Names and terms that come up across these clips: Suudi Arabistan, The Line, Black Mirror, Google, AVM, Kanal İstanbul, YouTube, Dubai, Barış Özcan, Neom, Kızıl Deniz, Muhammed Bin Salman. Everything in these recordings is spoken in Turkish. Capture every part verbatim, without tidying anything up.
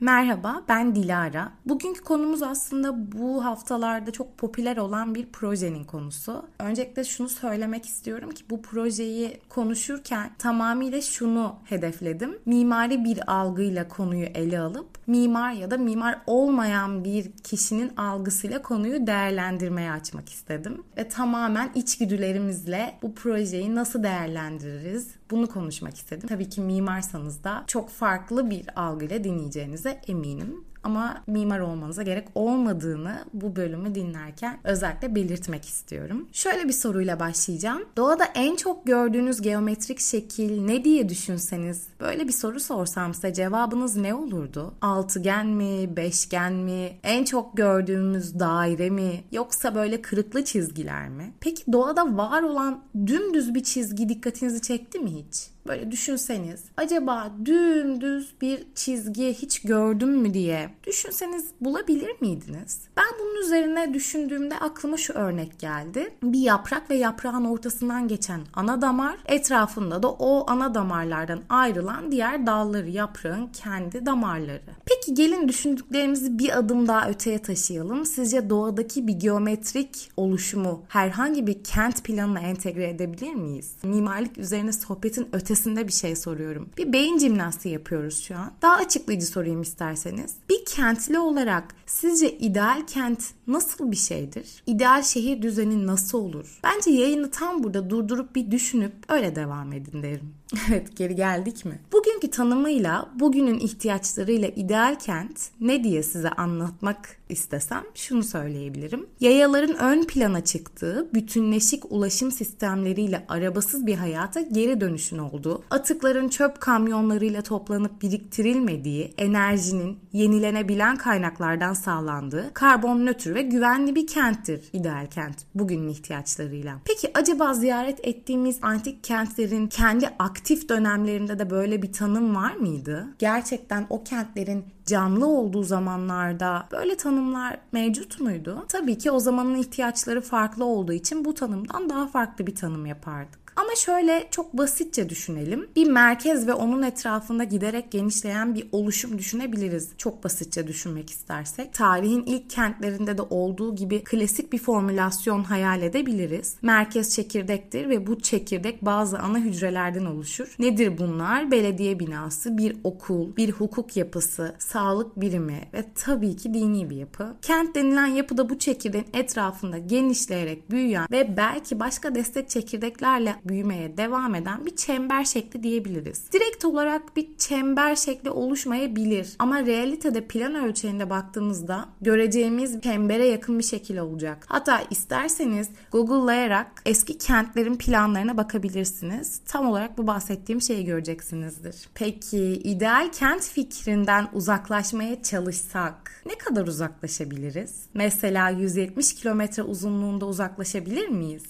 Merhaba, ben Dilara. Bugünkü konumuz aslında bu haftalarda çok popüler olan bir projenin konusu. Öncelikle şunu söylemek istiyorum ki bu projeyi konuşurken tamamıyla şunu hedefledim. Mimari bir algıyla konuyu ele alıp mimar ya da mimar olmayan bir kişinin algısıyla konuyu değerlendirmeye açmak istedim. Ve tamamen içgüdülerimizle bu projeyi nasıl değerlendiririz bunu konuşmak istedim. Tabii ki mimarsanız da çok farklı bir algıyla dinleyeceğinize eminim. Ama mimar olmanıza gerek olmadığını bu bölümü dinlerken özellikle belirtmek istiyorum. Şöyle bir soruyla başlayacağım. Doğada en çok gördüğünüz geometrik şekil ne diye düşünseniz, böyle bir soru sorsam size cevabınız ne olurdu? Altıgen mi? Beşgen mi? En çok gördüğümüz daire mi? Yoksa böyle kırıklı çizgiler mi? Peki doğada var olan dümdüz bir çizgi dikkatinizi çekti mi hiç? Böyle düşünseniz, acaba dümdüz bir çizgi hiç gördüm mü diye düşünseniz bulabilir miydiniz? Ben bunun üzerine düşündüğümde aklıma şu örnek geldi. Bir yaprak ve yaprağın ortasından geçen ana damar, etrafında da o ana damarlardan ayrılan diğer dalları, yaprağın kendi damarları. Peki gelin düşündüklerimizi bir adım daha öteye taşıyalım. Sizce doğadaki bir geometrik oluşumu herhangi bir kent planına entegre edebilir miyiz? Mimarlık üzerine sohbetin ötesinde bir şey soruyorum. Bir beyin jimnastiği yapıyoruz şu an. Daha açıklayıcı sorayım isterseniz. Bir kentli olarak sizce ideal kent nasıl bir şeydir? İdeal şehir düzeni nasıl olur? Bence yayını tam burada durdurup bir düşünüp öyle devam edin derim. Evet, geri geldik mi? Bugünkü tanımıyla, bugünün ihtiyaçlarıyla ideal kent ne diye size anlatmak istesem şunu söyleyebilirim. Yayaların ön plana çıktığı, bütünleşik ulaşım sistemleriyle arabasız bir hayata geri dönüşün olduğu, atıkların çöp kamyonlarıyla toplanıp biriktirilmediği, enerjinin yenilenebilen kaynaklardan sağlandığı, karbon nötr ve güvenli bir kenttir ideal kent bugünün ihtiyaçlarıyla. Peki acaba ziyaret ettiğimiz antik kentlerin kendi aktiviteleri, aktif dönemlerinde de böyle bir tanım var mıydı? Gerçekten o kentlerin canlı olduğu zamanlarda böyle tanımlar mevcut muydu? Tabii ki o zamanın ihtiyaçları farklı olduğu için bu tanımdan daha farklı bir tanım yapardık. Ama şöyle çok basitçe düşünelim. Bir merkez ve onun etrafında giderek genişleyen bir oluşum düşünebiliriz. Çok basitçe düşünmek istersek. Tarihin ilk kentlerinde de olduğu gibi klasik bir formülasyon hayal edebiliriz. Merkez çekirdektir ve bu çekirdek bazı ana hücrelerden oluşur. Nedir bunlar? Belediye binası, bir okul, bir hukuk yapısı, sağlık birimi ve tabii ki dini bir yapı. Kent denilen yapı da bu çekirdeğin etrafında genişleyerek büyüyen ve belki başka destek çekirdeklerle büyümeye devam eden bir çember şekli diyebiliriz. Direkt olarak bir çember şekli oluşmayabilir ama realitede plan ölçeğinde baktığımızda göreceğimiz çembere yakın bir şekil olacak. Hatta isterseniz Google'layarak eski kentlerin planlarına bakabilirsiniz. Tam olarak bu bahsettiğim şeyi göreceksinizdir. Peki ideal kent fikrinden uzaklaşmaya çalışsak ne kadar uzaklaşabiliriz? Mesela yüz yetmiş kilometre uzunluğunda uzaklaşabilir miyiz?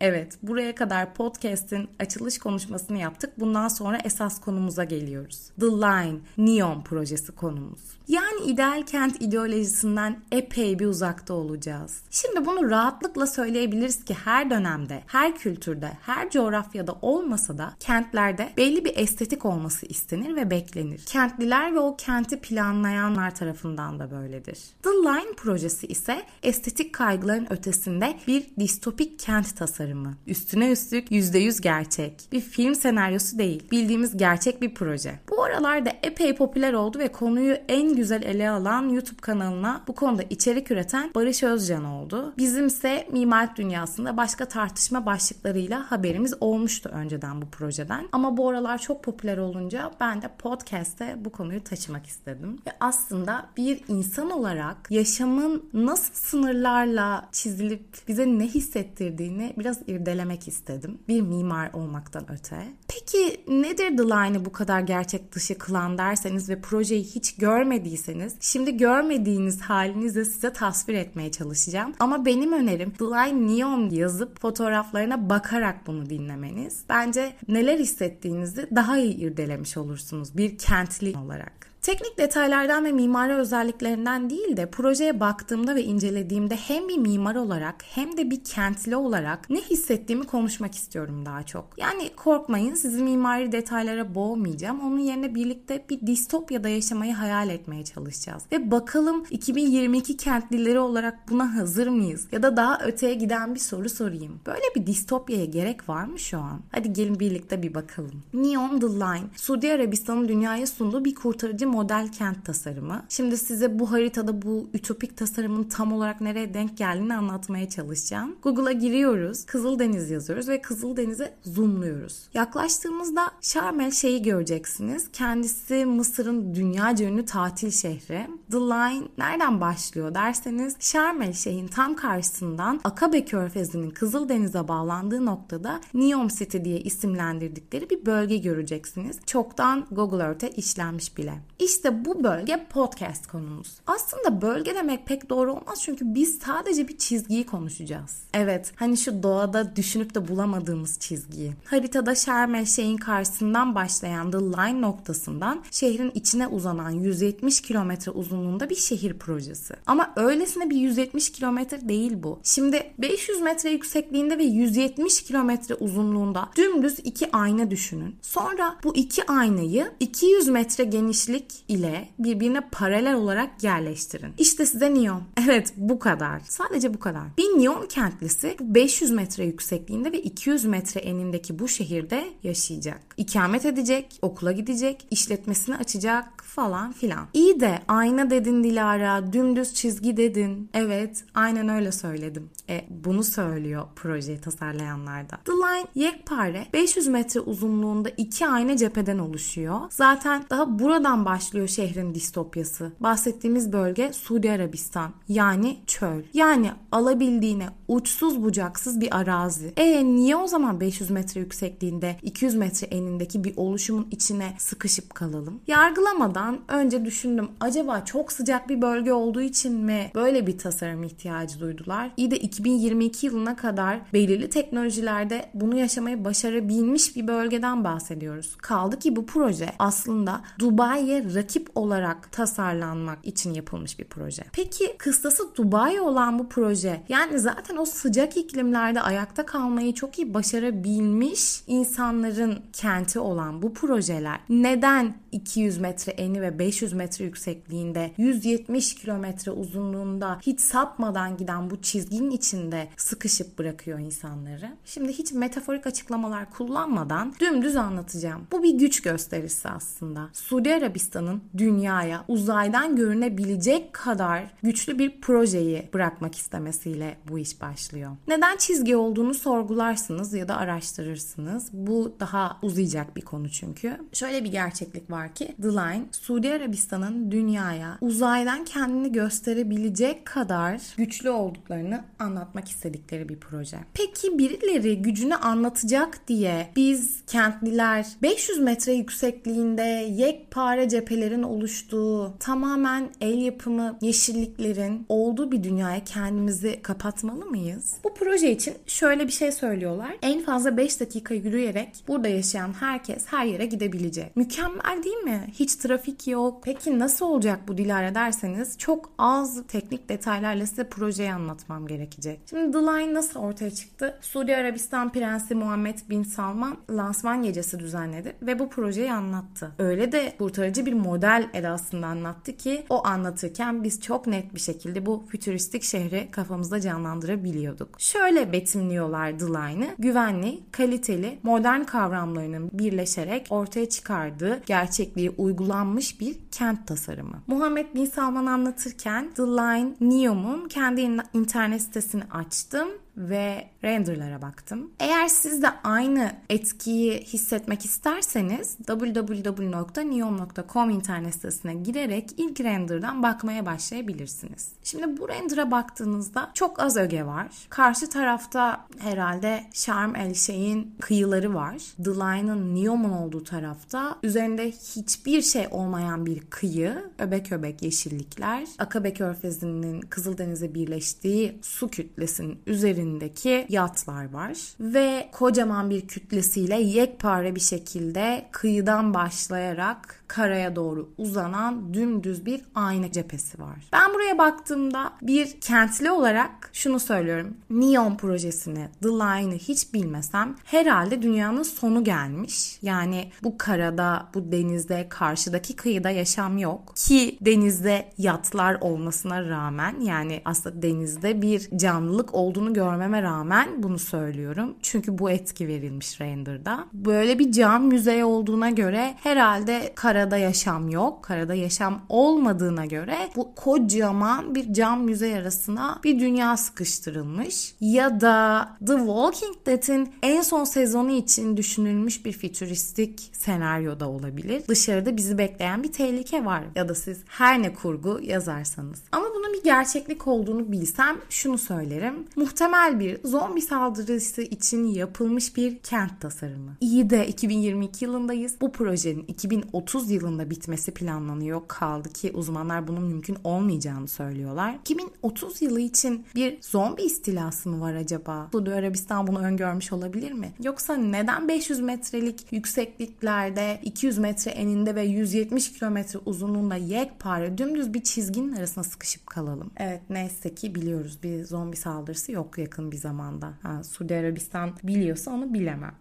Evet, buraya kadar podcast'in açılış konuşmasını yaptık. Bundan sonra esas konumuza geliyoruz. The Line, Neom projesi konumuz. Yani ideal kent ideolojisinden epey bir uzakta olacağız. Şimdi bunu rahatlıkla söyleyebiliriz ki her dönemde, her kültürde, her coğrafyada olmasa da kentlerde belli bir estetik olması istenir ve beklenir. Kentliler ve o kenti planlayanlar tarafından da böyledir. The Line projesi ise estetik kaygıların ötesinde bir distopik kent kent tasarımı. Üstüne üstlük yüzde yüz gerçek. Bir film senaryosu değil. Bildiğimiz gerçek bir proje. Bu aralarda epey popüler oldu ve konuyu en güzel ele alan YouTube kanalına bu konuda içerik üreten Barış Özcan oldu. Bizimse mimarlık dünyasında başka tartışma başlıklarıyla haberimiz olmuştu önceden bu projeden. Ama bu aralar çok popüler olunca ben de podcast'te bu konuyu taşımak istedim. Ve aslında bir insan olarak yaşamın nasıl sınırlarla çizilip bize ne hissettirdiği biraz irdelemek istedim. Bir mimar olmaktan öte. Peki nedir The Line'ı bu kadar gerçek dışı kılan derseniz ve projeyi hiç görmediyseniz, şimdi görmediğiniz halinizle size tasvir etmeye çalışacağım. Ama benim önerim The Line Neom yazıp fotoğraflarına bakarak bunu dinlemeniz. Bence neler hissettiğinizi daha iyi irdelemiş olursunuz bir kentli olarak. Teknik detaylardan ve mimari özelliklerinden değil de projeye baktığımda ve incelediğimde hem bir mimar olarak hem de bir kentli olarak ne hissettiğimi konuşmak istiyorum daha çok. Yani korkmayın, sizi mimari detaylara boğmayacağım. Onun yerine birlikte bir distopyada yaşamayı hayal etmeye çalışacağız. Ve bakalım iki bin yirmi iki kentlileri olarak buna hazır mıyız? Ya da daha öteye giden bir soru sorayım. Böyle bir distopyaya gerek var mı şu an? Hadi gelin birlikte bir bakalım. Neom The Line, Suudi Arabistan'ın dünyaya sunduğu bir kurtarıcı model kent tasarımı. Şimdi size bu haritada bu ütopik tasarımın tam olarak nereye denk geldiğini anlatmaya çalışacağım. Google'a giriyoruz, Kızıl Deniz yazıyoruz ve Kızıl Deniz'e zoomluyoruz. Yaklaştığımızda Şarm El Şeyh'i göreceksiniz. Kendisi Mısır'ın dünyaca ünlü tatil şehri. The Line nereden başlıyor derseniz, Şarm El Şeyh'in tam karşısından Akabe Körfezi'nin Kızıl Deniz'e bağlandığı noktada Neom City diye isimlendirdikleri bir bölge göreceksiniz. Çoktan Google Earth'e işlenmiş bile. İşte bu bölge podcast konumuz. Aslında bölge demek pek doğru olmaz çünkü biz sadece bir çizgiyi konuşacağız. Evet, hani şu doğada düşünüp de bulamadığımız çizgiyi. Haritada Şarm El Şeyh'in karşısından başlayan The Line noktasından şehrin içine uzanan yüz yetmiş kilometre uzunluğunda bir şehir projesi. Ama öylesine bir yüz yetmiş kilometre değil bu. Şimdi beş yüz metre yüksekliğinde ve yüz yetmiş kilometre uzunluğunda dümdüz iki ayna düşünün. Sonra bu iki aynayı iki yüz metre genişlik ile birbirine paralel olarak yerleştirin. İşte size Neom. Evet, bu kadar. Sadece bu kadar. Bir Neom kentlisi bu beş yüz metre yüksekliğinde ve iki yüz metre enindeki bu şehirde yaşayacak. İkamet edecek, okula gidecek, işletmesini açacak falan filan. İyi de ayna dedin Dilara, dümdüz çizgi dedin. Evet, aynen öyle söyledim. E, bunu söylüyor projeyi tasarlayanlar da. The Line yekpare beş yüz metre uzunluğunda iki ayna cepheden oluşuyor. Zaten daha buradan başlıyor şehrin distopyası. Bahsettiğimiz bölge Suudi Arabistan. Yani çöl. Yani alabildiğine uçsuz bucaksız bir arazi. E niye o zaman beş yüz metre yüksekliğinde iki yüz metre enindeki bir oluşumun içine sıkışıp kalalım? Yargılamadan önce düşündüm. Acaba çok sıcak bir bölge olduğu için mi böyle bir tasarım ihtiyacı duydum? İyi de iki bin yirmi iki yılına kadar belirli teknolojilerde bunu yaşamayı başarabilmiş bir bölgeden bahsediyoruz. Kaldı ki bu proje aslında Dubai'ye rakip olarak tasarlanmak için yapılmış bir proje. Peki kıstası Dubai olan bu proje, yani zaten o sıcak iklimlerde ayakta kalmayı çok iyi başarabilmiş insanların kenti olan bu projeler neden iki yüz metre eni ve beş yüz metre yüksekliğinde yüz yetmiş kilometre uzunluğunda hiç sapmadan giden bu çizginin içinde sıkışıp bırakıyor insanları? Şimdi hiç metaforik açıklamalar kullanmadan dümdüz anlatacağım. Bu bir güç gösterisi aslında. Suudi Arabistan'ın dünyaya uzaydan görünebilecek kadar güçlü bir projeyi bırakmak istemesiyle bu iş başlıyor. Neden çizgi olduğunu sorgularsınız ya da araştırırsınız. Bu daha uzayacak bir konu çünkü. Şöyle bir gerçeklik var ki The Line, Suudi Arabistan'ın dünyaya uzaydan kendini gösterebilecek kadar güçlü olduklarını anlatmak istedikleri bir proje. Peki birileri gücünü anlatacak diye biz kentliler beş yüz metre yüksekliğinde yekpare cephelerin oluştuğu, tamamen el yapımı yeşilliklerin olduğu bir dünyaya kendimizi kapatmalı mıyız? Bu proje için şöyle bir şey söylüyorlar. En fazla beş dakika yürüyerek burada yaşayan herkes her yere gidebilecek. Mükemmel değil mi? Hiç trafik yok. Peki nasıl olacak bu Dilara derseniz, çok az teknik detaylarla size projeyi anlatacağım. anlatmam gerekecek. Şimdi The Line nasıl ortaya çıktı? Suudi Arabistan Prensi Muhammed Bin Salman lansman gecesi düzenledi ve bu projeyi anlattı. Öyle de kurtarıcı bir model edasında anlattı ki o anlatırken biz çok net bir şekilde bu fütüristik şehri kafamızda canlandırabiliyorduk. Şöyle betimliyorlar The Line'ı: güvenli, kaliteli, modern kavramlarının birleşerek ortaya çıkardığı gerçekliği uygulanmış bir kent tasarımı. Muhammed Bin Salman anlatırken The Line, Neom'un kendi internet sitesini açtım ve renderlara baktım. Eğer siz de aynı etkiyi hissetmek isterseniz double-u double-u double-u nokta neom nokta com internet sitesine girerek ilk renderdan bakmaya başlayabilirsiniz. Şimdi bu render'a baktığınızda çok az öge var. Karşı tarafta herhalde Şarm El Şeyh'in kıyıları var. The Line'ın, Neom'un olduğu tarafta üzerinde hiçbir şey olmayan bir kıyı, öbek öbek yeşillikler, Akabe Körfezi'nin Kızıldeniz'e birleştiği su kütlesinin üzerinde üzerindeki yatlar var ve kocaman bir kütlesiyle yekpare bir şekilde kıyıdan başlayarak karaya doğru uzanan dümdüz bir ayna cephesi var. Ben buraya baktığımda bir kentli olarak şunu söylüyorum. Neom projesini, The Line'ı hiç bilmesem herhalde dünyanın sonu gelmiş. Yani bu karada, bu denizde, karşıdaki kıyıda yaşam yok. Ki denizde yatlar olmasına rağmen, yani aslında denizde bir canlılık olduğunu görmeme rağmen bunu söylüyorum. Çünkü bu etki verilmiş render'da. Böyle bir cam müzeye olduğuna göre herhalde karada yaşam yok. Karada yaşam olmadığına göre bu kocaman bir cam müze arasına bir dünya sıkıştırılmış. Ya da The Walking Dead'in en son sezonu için düşünülmüş bir fütüristik senaryo da olabilir. Dışarıda bizi bekleyen bir tehlike var. Ya da siz her ne kurgu yazarsanız. Ama bunun bir gerçeklik olduğunu bilsem şunu söylerim. Muhtemel bir zombi saldırısı için yapılmış bir kent tasarımı. İyi de iki bin yirmi iki yılındayız. Bu projenin iki bin otuz yılında bitmesi planlanıyor. Kaldı ki uzmanlar bunun mümkün olmayacağını söylüyorlar. iki bin otuz yılı için bir zombi istilası mı var acaba? Suudi Arabistan bunu öngörmüş olabilir mi? Yoksa neden beş yüz metrelik yüksekliklerde, iki yüz metre eninde ve yüz yetmiş kilometre uzunluğunda yekpare dümdüz bir çizginin arasına sıkışıp kalalım? Evet, neyse ki biliyoruz bir zombi saldırısı yok yakın bir zamanda. Ha, Suudi Arabistan biliyorsa onu bilemem.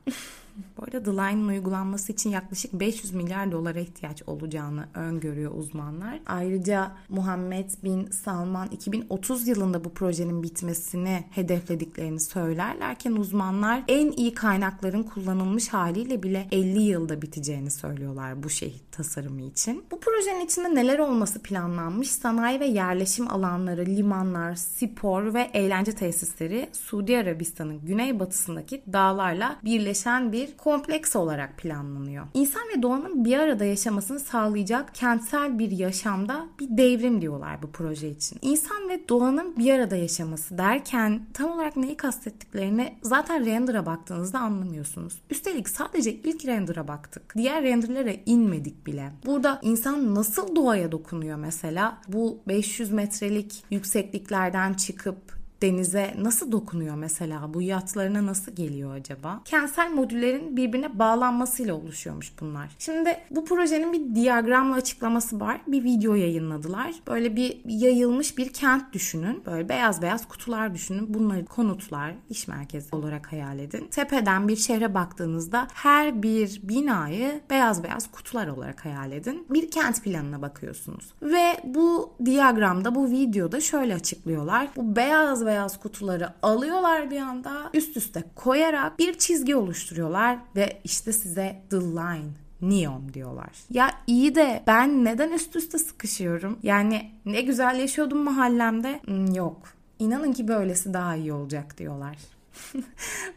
Bu arada The Line'ın uygulanması için yaklaşık beş yüz milyar dolara ihtiyaç olacağını öngörüyor uzmanlar. Ayrıca Muhammed Bin Salman iki bin otuz yılında bu projenin bitmesini hedeflediklerini söylerlerken uzmanlar en iyi kaynakların kullanılmış haliyle bile elli yılda biteceğini söylüyorlar bu şehir tasarımı için. Bu projenin içinde neler olması planlanmış? Sanayi ve yerleşim alanları, limanlar, spor ve eğlence tesisleri Suudi Arabistan'ın güneybatısındaki dağlarla birleşen bir kompleks olarak planlanıyor. İnsan ve doğanın bir arada yaşamasını sağlayacak kentsel bir yaşamda bir devrim diyorlar bu proje için. İnsan ve doğanın bir arada yaşaması derken tam olarak neyi kastettiklerini zaten render'a baktığınızda anlamıyorsunuz. Üstelik sadece ilk render'a baktık. Diğer render'lere inmedik bile. Burada insan nasıl doğaya dokunuyor mesela? Bu beş yüz metrelik yüksekliklerden çıkıp denize nasıl dokunuyor mesela? Bu yatlarına nasıl geliyor acaba? Kentsel modüllerin birbirine bağlanmasıyla oluşuyormuş bunlar. Şimdi bu projenin bir diyagramla açıklaması var. Bir video yayınladılar. Böyle bir yayılmış bir kent düşünün. Böyle beyaz beyaz kutular düşünün. Bunları konutlar, iş merkezi olarak hayal edin. Tepeden bir şehre baktığınızda her bir binayı beyaz beyaz kutular olarak hayal edin. Bir kent planına bakıyorsunuz. Ve bu diyagramda, bu videoda şöyle açıklıyorlar. Bu beyaz beyaz kutuları alıyorlar bir anda üst üste koyarak bir çizgi oluşturuyorlar ve işte size The Line, Neom diyorlar. Ya iyi de ben neden üst üste sıkışıyorum? Yani ne güzel yaşıyordum mahallemde. Yok. İnanın ki böylesi daha iyi olacak diyorlar.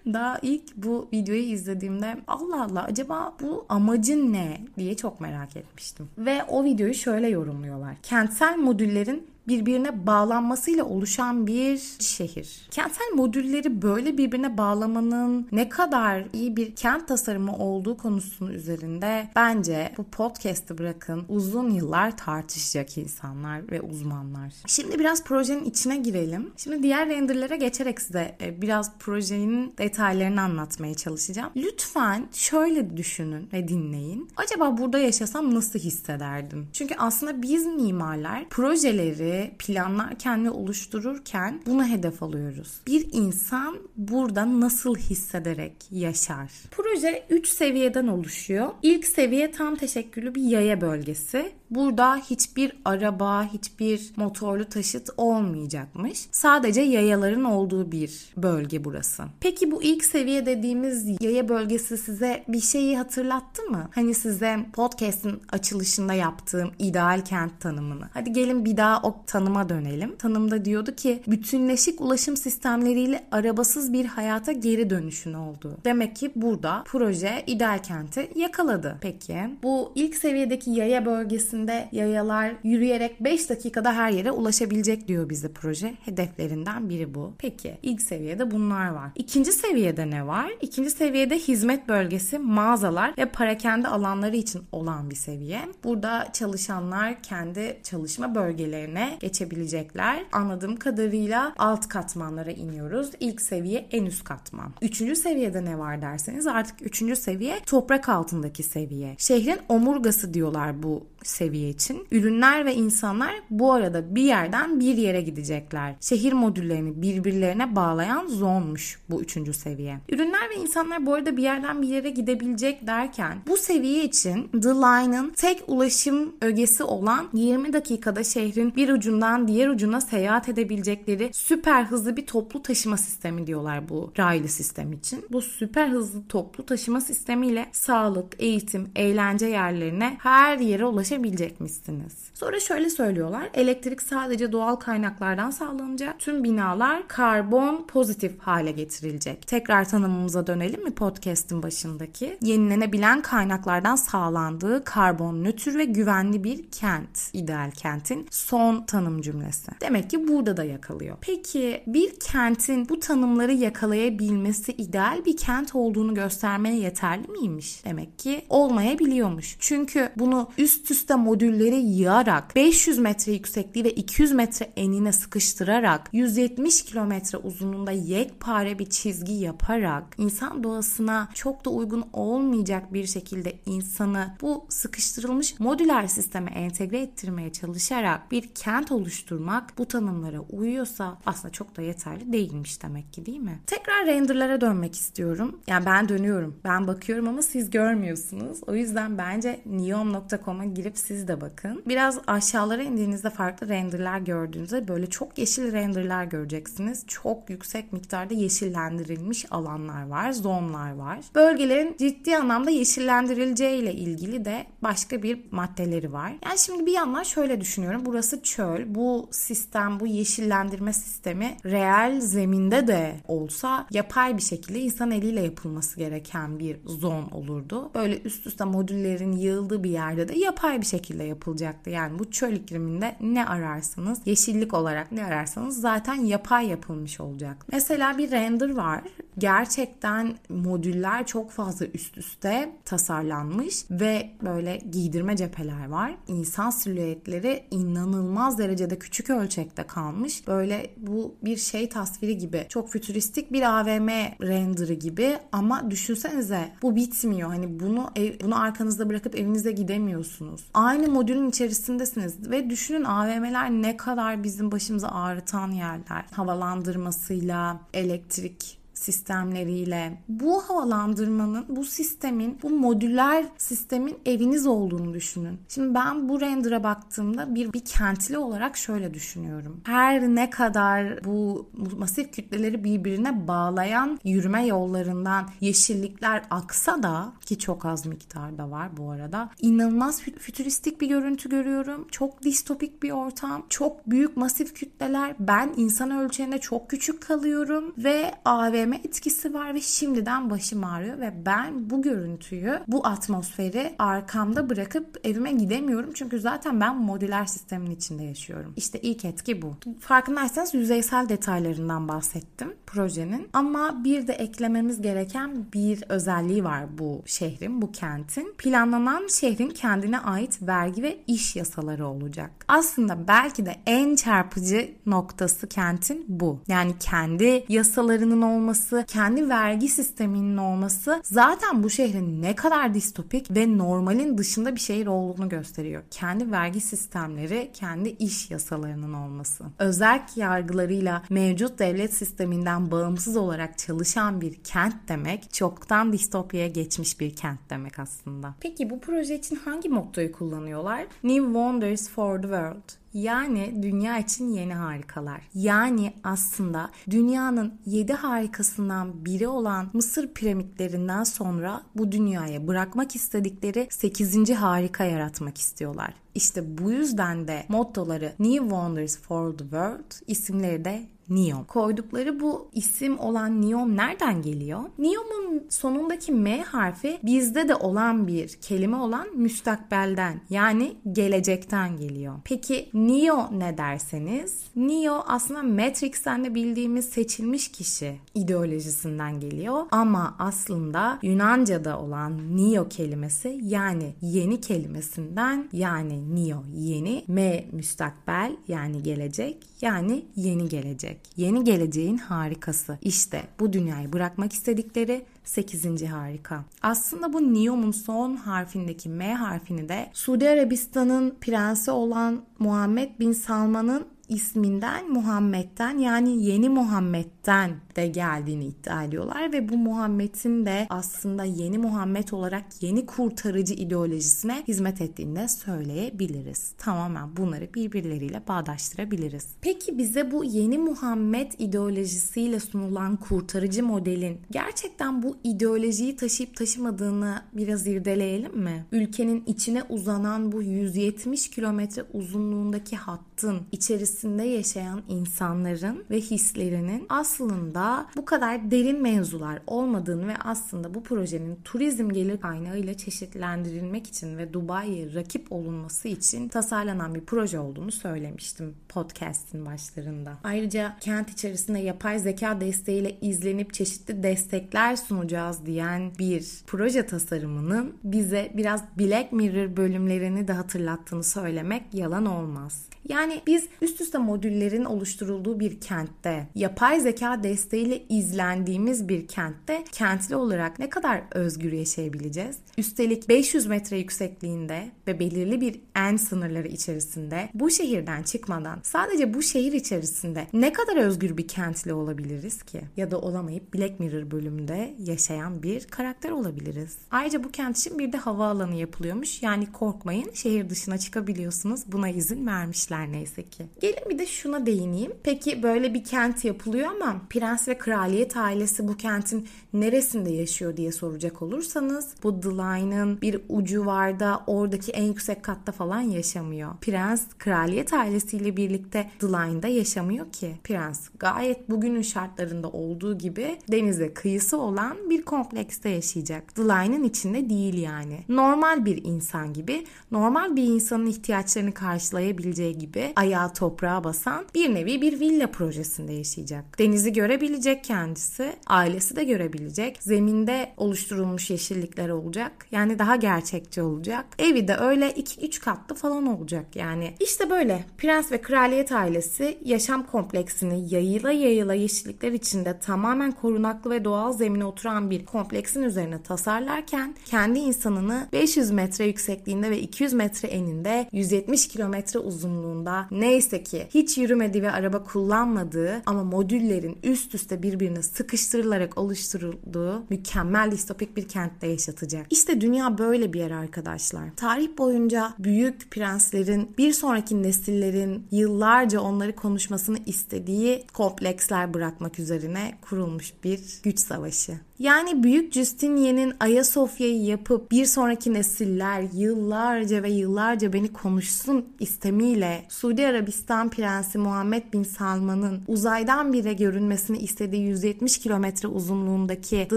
Daha ilk bu videoyu izlediğimde Allah Allah acaba bu amacın ne diye çok merak etmiştim. Ve o videoyu şöyle yorumluyorlar. Kentsel modüllerin birbirine bağlanmasıyla oluşan bir şehir. Kentsel modülleri böyle birbirine bağlamanın ne kadar iyi bir kent tasarımı olduğu konusunun üzerinde bence bu podcast'ı bırakın uzun yıllar tartışacak insanlar ve uzmanlar. Şimdi biraz projenin içine girelim. Şimdi diğer renderlere geçerek size biraz projenin detaylarını anlatmaya çalışacağım. Lütfen şöyle düşünün ve dinleyin. Acaba burada yaşasam nasıl hissederdim? Çünkü aslında biz mimarlar projeleri planlarken ve oluştururken bunu hedef alıyoruz. Bir insan burada nasıl hissederek yaşar? Proje üç seviyeden oluşuyor. İlk seviye tam teşekküllü bir yaya bölgesi. Burada hiçbir araba, hiçbir motorlu taşıt olmayacakmış. Sadece yayaların olduğu bir bölge burası. Peki bu ilk seviye dediğimiz yaya bölgesi size bir şeyi hatırlattı mı? Hani size podcast'ın açılışında yaptığım ideal kent tanımını. Hadi gelin bir daha o tanıma dönelim. Tanımda diyordu ki bütünleşik ulaşım sistemleriyle arabasız bir hayata geri dönüşün oldu. Demek ki burada proje ideal kenti yakaladı. Peki bu ilk seviyedeki yaya bölgesini içerisinde yayalar yürüyerek beş dakikada her yere ulaşabilecek diyor bize proje. Hedeflerinden biri bu. Peki ilk seviyede bunlar var. İkinci seviyede ne var? İkinci seviyede hizmet bölgesi, mağazalar ve parakende alanları için olan bir seviye. Burada çalışanlar kendi çalışma bölgelerine geçebilecekler. Anladığım kadarıyla alt katmanlara iniyoruz. İlk seviye en üst katman. Üçüncü seviyede ne var derseniz artık üçüncü seviye toprak altındaki seviye. Şehrin omurgası diyorlar bu seviye için. Ürünler ve insanlar bu arada bir yerden bir yere gidecekler. Şehir modüllerini birbirlerine bağlayan zonmuş bu üçüncü seviye. Ürünler ve insanlar bu arada bir yerden bir yere gidebilecek derken bu seviye için The Line'ın tek ulaşım ögesi olan yirmi dakikada şehrin bir ucundan diğer ucuna seyahat edebilecekleri süper hızlı bir toplu taşıma sistemi diyorlar bu raylı sistem için. Bu süper hızlı toplu taşıma sistemiyle sağlık, eğitim, eğlence yerlerine her yere ulaşabilecekmişsiniz. Sonra şöyle söylüyorlar. Elektrik sadece doğal kaynaklardan sağlanacak. Tüm binalar karbon pozitif hale getirilecek. Tekrar tanımımıza dönelim mi podcast'in başındaki? Yenilenebilen kaynaklardan sağlandığı karbon nötr ve güvenli bir kent. İdeal kentin son tanım cümlesi. Demek ki burada da yakalıyor. Peki bir kentin bu tanımları yakalayabilmesi ideal bir kent olduğunu göstermeye yeterli miymiş? Demek ki olmayabiliyormuş. Çünkü bunu üst üste modülleri yığarak beş yüz metre yüksekliği ve iki yüz metre enine sıkıştırarak yüz yetmiş kilometre uzunluğunda yekpare bir çizgi yaparak insan doğasına çok da uygun olmayacak bir şekilde insanı bu sıkıştırılmış modüler sisteme entegre ettirmeye çalışarak bir kent oluşturmak bu tanımlara uyuyorsa aslında çok da yeterli değilmiş demek ki, değil mi? Tekrar renderlara dönmek istiyorum. Yani ben dönüyorum. Ben bakıyorum ama siz görmüyorsunuz. O yüzden bence neom nokta com'a girip siz de bakın. Biraz aşağılara indiğinizde farklı renderler gördüğünüzde böyle çok yeşil renderler göreceksiniz. Çok yüksek miktarda yeşillendirilmiş alanlar var, zonlar var. Bölgelerin ciddi anlamda yeşillendirileceğiyle ilgili de başka bir maddeleri var. Yani şimdi bir yandan şöyle düşünüyorum. Burası çöl. Bu sistem, bu yeşillendirme sistemi reel zeminde de olsa yapay bir şekilde insan eliyle yapılması gereken bir zon olurdu. Böyle üst üste modüllerin yığıldığı bir yerde de yapay bir şekilde yapılacaktı. Yani bu çöl ikliminde ne ararsanız, yeşillik olarak ne ararsanız zaten yapay yapılmış olacak. Mesela bir render var. Gerçekten modüller çok fazla üst üste tasarlanmış ve böyle giydirme cepheler var. İnsan silüetleri inanılmaz derecede küçük ölçekte kalmış. Böyle bu bir şey tasviri gibi. Çok fütüristik bir A V M renderı gibi ama düşünsenize bu bitmiyor. Hani bunu ev, bunu arkanızda bırakıp evinize gidemiyorsunuz. Aynı modülün içerisindesiniz ve düşünün A V M'ler ne kadar bizim başımıza ağrıtan yerler. Havalandırmasıyla, elektrik sistemleriyle. Bu havalandırmanın, bu sistemin, bu modüler sistemin eviniz olduğunu düşünün. Şimdi ben bu render'a baktığımda bir, bir kentli olarak şöyle düşünüyorum. Her ne kadar bu masif kütleleri birbirine bağlayan yürüme yollarından yeşillikler aksa da, ki çok az miktarda var bu arada, inanılmaz fütüristik bir görüntü görüyorum. Çok distopik bir ortam. Çok büyük masif kütleler. Ben insan ölçeğinde çok küçük kalıyorum ve A V M etkisi var ve şimdiden başım ağrıyor ve ben bu görüntüyü, bu atmosferi arkamda bırakıp evime gidemiyorum çünkü zaten ben modüler sistemin içinde yaşıyorum. İşte ilk etki bu. Farkındaysanız yüzeysel detaylarından bahsettim projenin ama bir de eklememiz gereken bir özelliği var bu şehrin, bu kentin. Planlanan şehrin kendine ait vergi ve iş yasaları olacak. Aslında belki de en çarpıcı noktası kentin bu. Yani kendi yasalarının olması, kendi vergi sisteminin olması zaten bu şehrin ne kadar distopik ve normalin dışında bir şehir olduğunu gösteriyor. Kendi vergi sistemleri, kendi iş yasalarının olması. Özerk yargılarıyla mevcut devlet sisteminden bağımsız olarak çalışan bir kent demek, çoktan distopyaya geçmiş bir kent demek aslında. Peki bu proje için hangi mottoyu kullanıyorlar? New Wonders for the World. Yani dünya için yeni harikalar. Yani aslında dünyanın yedi harikasından biri olan Mısır piramitlerinden sonra bu dünyaya bırakmak istedikleri sekizinci harika yaratmak istiyorlar. İşte bu yüzden de mottoları New Wonders for the World, isimleri de Neom. Koydukları bu isim olan Neom nereden geliyor? Neom'un sonundaki M harfi bizde de olan bir kelime olan müstakbelden, yani gelecekten geliyor. Peki Neo ne derseniz? Neo aslında Matrix'ten de bildiğimiz seçilmiş kişi ideolojisinden geliyor. Ama aslında Yunanca'da olan Neo kelimesi, yani yeni kelimesinden, yani Neo yeni, M müstakbel yani gelecek, yani yeni gelecek. Yeni geleceğin harikası. İşte bu dünyayı bırakmak istedikleri sekizinci harika. Aslında bu Neom'un son harfindeki M harfini de Suudi Arabistan'ın prensi olan Muhammed Bin Salman'ın isminden, Muhammed'den, yani yeni Muhammed'den de geldiğini iddia ediyorlar ve bu Muhammed'in de aslında yeni Muhammed olarak yeni kurtarıcı ideolojisine hizmet ettiğini de söyleyebiliriz. Tamamen bunları birbirleriyle bağdaştırabiliriz. Peki bize bu yeni Muhammed ideolojisiyle sunulan kurtarıcı modelin gerçekten bu ideolojiyi taşıyıp taşımadığını biraz irdeleyelim mi? Ülkenin içine uzanan bu yüz yetmiş kilometre uzunluğundaki hattın içerisinde yaşayan insanların ve hislerinin aslında bu kadar derin mevzular olmadığını ve aslında bu projenin turizm gelir kaynağıyla çeşitlendirilmek için ve Dubai'ye rakip olunması için tasarlanan bir proje olduğunu söylemiştim podcast'in başlarında. Ayrıca kent içerisinde yapay zeka desteğiyle izlenip çeşitli destekler sunacağız diyen bir proje tasarımının bize biraz Black Mirror bölümlerini de hatırlattığını söylemek yalan olmaz. Yani biz üst üste modüllerin oluşturulduğu bir kentte, yapay zeka desteğiyle izlendiğimiz bir kentte kentli olarak ne kadar özgür yaşayabileceğiz? Üstelik beş yüz metre yüksekliğinde ve belirli bir en sınırları içerisinde bu şehirden çıkmadan sadece bu şehir içerisinde ne kadar özgür bir kentli olabiliriz ki? Ya da olamayıp Black Mirror bölümünde yaşayan bir karakter olabiliriz. Ayrıca bu kent için bir de havaalanı yapılıyormuş. Yani korkmayın, şehir dışına çıkabiliyorsunuz. Buna izin vermişler neyse ki. Gelin bir de şuna değineyim. Peki böyle bir kent yapılıyor ama prens ve kraliyet ailesi bu kentin neresinde yaşıyor diye soracak olursanız, bu The Line'ın bir ucu var da oradaki en yüksek katta falan yaşamıyor. Prens kraliyet ailesiyle birlikte The Line'da yaşamıyor ki. Prens gayet bugünün şartlarında olduğu gibi denize kıyısı olan bir komplekste yaşayacak. The Line'ın içinde değil yani. Normal bir insan gibi, normal bir insanın ihtiyaçlarını karşılayabileceği gibi ayağı toprağa basan bir nevi bir villa projesinde yaşayacak. Denizi görebilecek kendisi, ailesi de görebilecek. Zeminde oluşturulmuş yeşillikler olacak. Yani daha gerçekçi olacak. Evi de öyle iki üç katlı falan olacak yani. İşte böyle prens ve kraliyet ailesi yaşam kompleksini yayıla yayıla yeşillikler içinde tamamen korunaklı ve doğal zemine oturan bir kompleksin üzerine tasarlarken kendi insanını beş yüz metre yüksekliğinde ve iki yüz metre eninde, yüz yetmiş kilometre uzunluğunda, neyse ki hiç yürümediği ve araba kullanmadığı ama modüllerin üst üste birbirine sıkıştırılarak oluşturulduğu mükemmel distopik bir kentte yaşatacak. İşte dünya böyle bir yer arkadaşlar. Tarih boyunca büyük prenslerin bir sonraki nesillerin yıllarca onları konuşmasını istediği kompleksler bırakmak üzerine kurulmuş bir güç savaşı. Yani büyük Justinian'in Ayasofya'yı yapıp bir sonraki nesiller yıllarca ve yıllarca beni konuşsun istemiyle Suudi Arabistan Prensi Muhammed Bin Salman'ın uzaydan bire görünmesini istediği yüz yetmiş kilometre uzunluğundaki The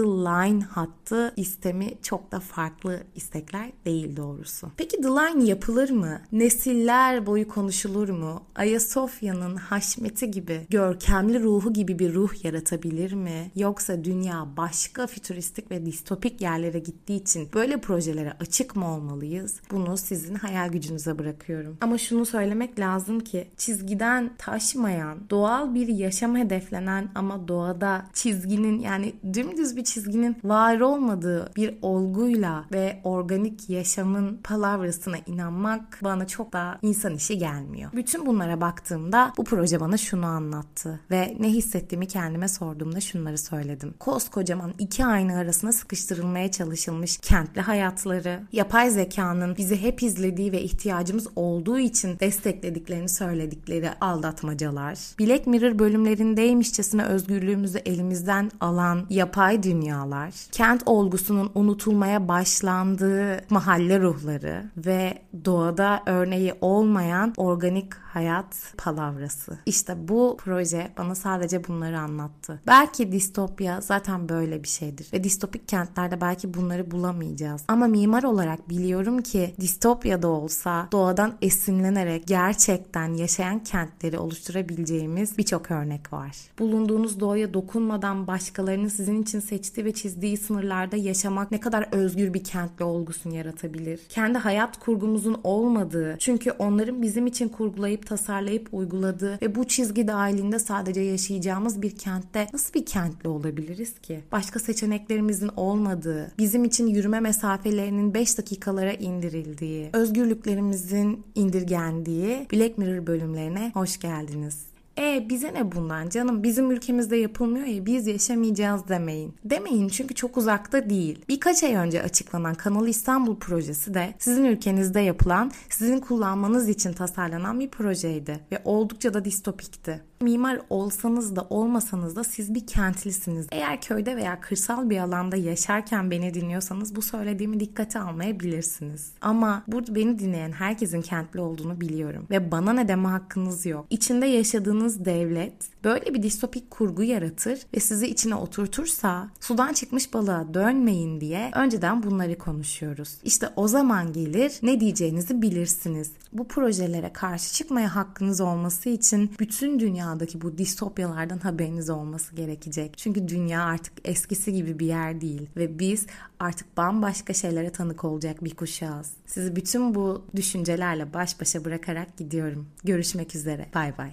Line hattı istemi çok da farklı istekler değil doğrusu. Peki The Line yapılır mı? Nesiller boyu konuşulur mu? Ayasofya'nın haşmeti gibi, görkemli ruhu gibi bir ruh yaratabilir mi? Yoksa dünya başka fütüristik ve distopik yerlere gittiği için böyle projelere açık mı olmalıyız? Bunu sizin hayal gücünüze bırakıyorum. Ama şunu söylemek lazım ki çizgiden taşmayan, doğal bir yaşam hedeflenen ama doğada çizginin, yani dümdüz bir çizginin var olmadığı bir olguyla ve organik yaşamın palavrasına inanmak bana çok daha insan işi gelmiyor. Bütün bunlara baktığımda bu proje bana şunu anlattı ve ne hissettiğimi kendime sorduğumda şunları söyledim. Koskocaman iki ayna arasına sıkıştırılmaya çalışılmış kentli hayatları, yapay zekanın bizi hep izlediği ve ihtiyacımız olduğu için desteklediklerini söyledikleri aldatmacalar, Black Mirror bölümlerindeymişçesine özgürlüğümüzü elimizden alan yapay dünyalar, kent olgusunun unutulmaya başlandığı mahalle ruhları ve doğada örneği olmayan organik hayat palavrası. İşte bu proje bana sadece bunları anlattı. Belki distopya zaten böyle bir şeydir ve distopik kentlerde belki bunları bulamayacağız. Ama mimar olarak biliyorum ki distopya da olsa doğadan esinlenerek gerçekten yaşayan kentleri oluşturabileceğimiz birçok örnek var. Bulunduğunuz doğaya dokunmadan başkalarının sizin için seçtiği ve çizdiği sınırlarda yaşamak ne kadar özgür bir kentli olgusunu yaratabilir. Kendi hayat kurgumuzun olmadığı, çünkü onların bizim için kurgulayıp tasarlayıp uyguladığı ve bu çizgi dahilinde sadece yaşayacağımız bir kentte nasıl bir kentli olabiliriz ki? Başka seçeneklerimizin olmadığı, bizim için yürüme mesafelerinin beş dakikalara indirildiği, özgürlüklerimizin indirgendiği Black Mirror bölümlerine hoş geldiniz. E bize ne bundan canım, bizim ülkemizde yapılmıyor ya, biz yaşamayacağız demeyin. Demeyin çünkü çok uzakta değil. Birkaç ay önce açıklanan Kanal İstanbul projesi de sizin ülkenizde yapılan, sizin kullanmanız için tasarlanan bir projeydi ve oldukça da distopikti. Mimar olsanız da olmasanız da siz bir kentlisiniz. Eğer köyde veya kırsal bir alanda yaşarken beni dinliyorsanız bu söylediğimi dikkate almayabilirsiniz. Ama burada beni dinleyen herkesin kentli olduğunu biliyorum ve bana ne deme hakkınız yok. İçinde yaşadığınız devlet böyle bir distopik kurgu yaratır ve sizi içine oturtursa sudan çıkmış balığa dönmeyin diye önceden bunları konuşuyoruz. İşte o zaman gelir ne diyeceğinizi bilirsiniz. Bu projelere karşı çıkmaya hakkınız olması için bütün dünya bu distopyalardan haberiniz olması gerekecek. Çünkü dünya artık eskisi gibi bir yer değil ve biz artık bambaşka şeylere tanık olacak bir kuşağız. Sizi bütün bu düşüncelerle baş başa bırakarak gidiyorum. Görüşmek üzere. Bay bay.